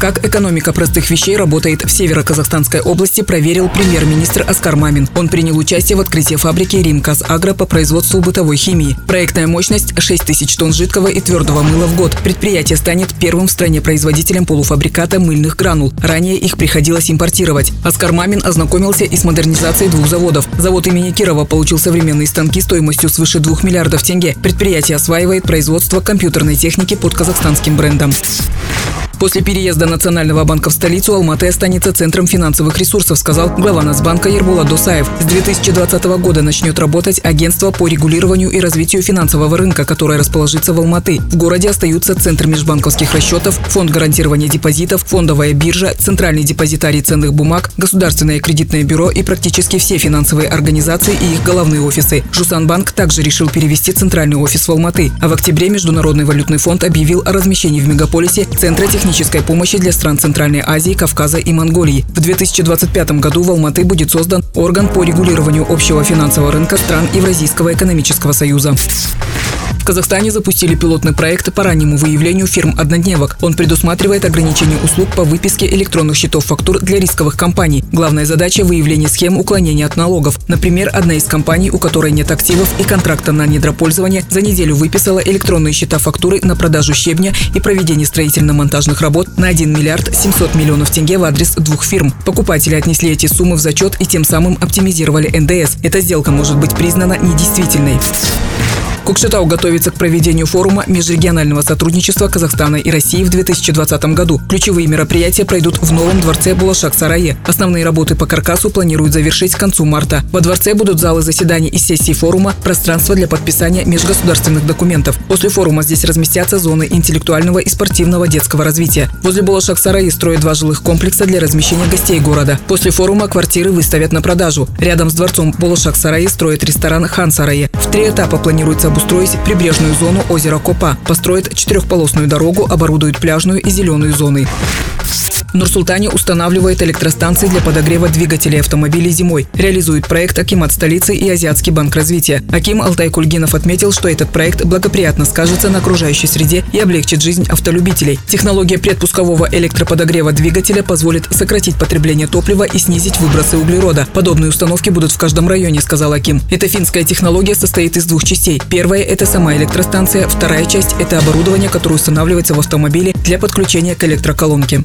Как экономика простых вещей работает в Северо-Казахстанской области, проверил премьер-министр Аскар Мамин. Он принял участие в открытии фабрики «Римказ Агро» по производству бытовой химии. Проектная мощность – 6000 тонн жидкого и твердого мыла в год. Предприятие станет первым в стране производителем полуфабриката мыльных гранул. Ранее их приходилось импортировать. Аскар Мамин ознакомился и с модернизацией двух заводов. Завод имени Кирова получил современные станки стоимостью свыше 2 миллиардов тенге. Предприятие осваивает производство компьютерной техники под казахстанским брендом. После переезда Национального банка в столицу Алматы останется центром финансовых ресурсов, сказал глава Нацбанка Ерболат Досаев. С 2020 года начнет работать агентство по регулированию и развитию финансового рынка, которое расположится в Алматы. В городе остаются Центр межбанковских расчетов, Фонд гарантирования депозитов, фондовая биржа, Центральный депозитарий ценных бумаг, Государственное кредитное бюро и практически все финансовые организации и их головные офисы. Жусанбанк также решил перевести центральный офис в Алматы. А в октябре Международный валютный фонд объявил о размещении в мегаполисе Центра технической помощи для стран Центральной Азии, Кавказа и Монголии. В 2025 году в Алматы будет создан орган по регулированию общего финансового рынка стран Евразийского экономического союза. В Казахстане запустили пилотный проект по раннему выявлению фирм-однодневок. Он предусматривает ограничение услуг по выписке электронных счетов фактур для рисковых компаний. Главная задача – выявление схем уклонения от налогов. Например, одна из компаний, у которой нет активов и контракта на недропользование, за неделю выписала электронные счета фактуры на продажу щебня и проведение строительно-монтажных работ на 1 миллиард 700 миллионов тенге в адрес двух фирм. Покупатели отнесли эти суммы в зачет и тем самым оптимизировали НДС. Эта сделка может быть признана недействительной. Кокшетау готовится к проведению форума межрегионального сотрудничества Казахстана и России в 2020 году. Ключевые мероприятия пройдут в новом дворце Бөлашақ сарайы. Основные работы по каркасу планируют завершить к концу марта. Во дворце будут залы заседаний и сессий форума, пространство для подписания межгосударственных документов. После форума здесь разместятся зоны интеллектуального и спортивного детского развития. Возле Бөлашақ сарайы строят два жилых комплекса для размещения гостей города. После форума квартиры выставят на продажу. Рядом с дворцом Бөлашақ сарайы строят ресторан «Хансарай». В 3 этапа планируется обустроить прибрежную зону озера Копа. Построят 4-полосную дорогу, оборудуют пляжную и зеленую зоны. В Нур-Султане устанавливает электростанции для подогрева двигателей автомобилей зимой. Реализует проект Акимат столицы и Азиатский банк развития. Аким Алтай Кульгинов отметил, что этот проект благоприятно скажется на окружающей среде и облегчит жизнь автолюбителей. Технология предпускового электроподогрева двигателя позволит сократить потребление топлива и снизить выбросы углерода. Подобные установки будут в каждом районе, сказал Аким. Эта финская технология состоит из двух частей. Первая – это сама электростанция, вторая часть – это оборудование, которое устанавливается в автомобиле для подключения к электроколонке.